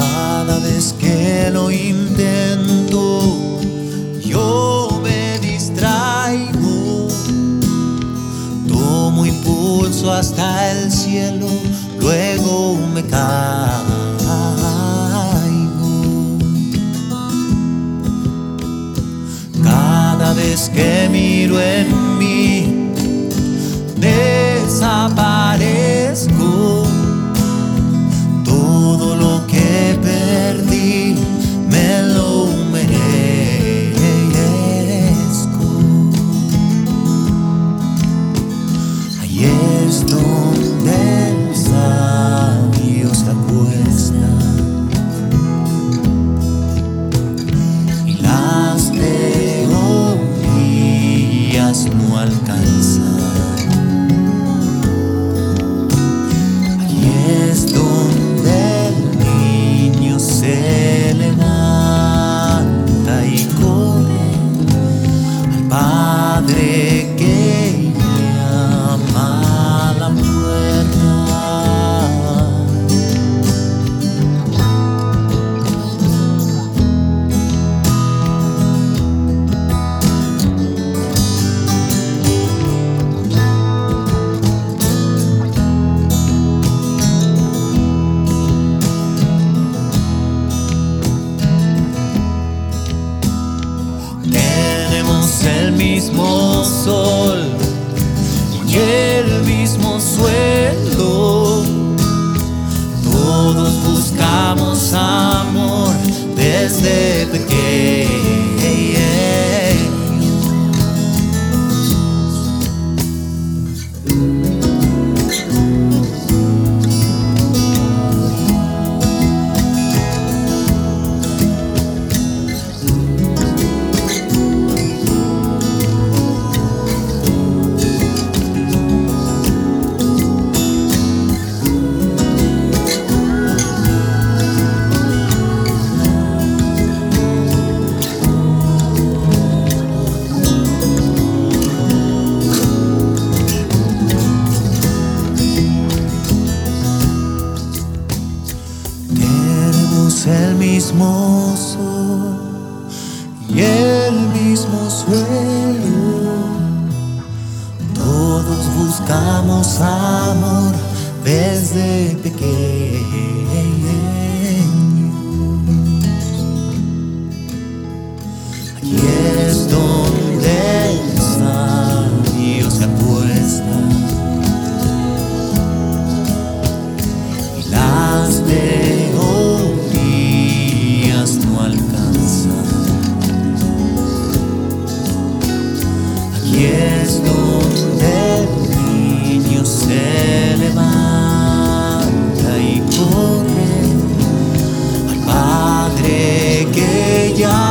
Cada vez que lo intento, yo me distraigo. Tomo impulso hasta el cielo, luego me caigo. Cada vez que miro en mí, desaparezco. Todo lo que perdí me lo merezco. Ahí es donde el sabio se acuesta y las teorías no alcanzan. El mismo sol y el mismo suelo, todos buscamos amor desde el mismo sol y el mismo suelo, todos buscamos amor desde pequeños. Aquí es donde el sabio se acuesta y las y es donde el niño se levanta y corre al Padre que ya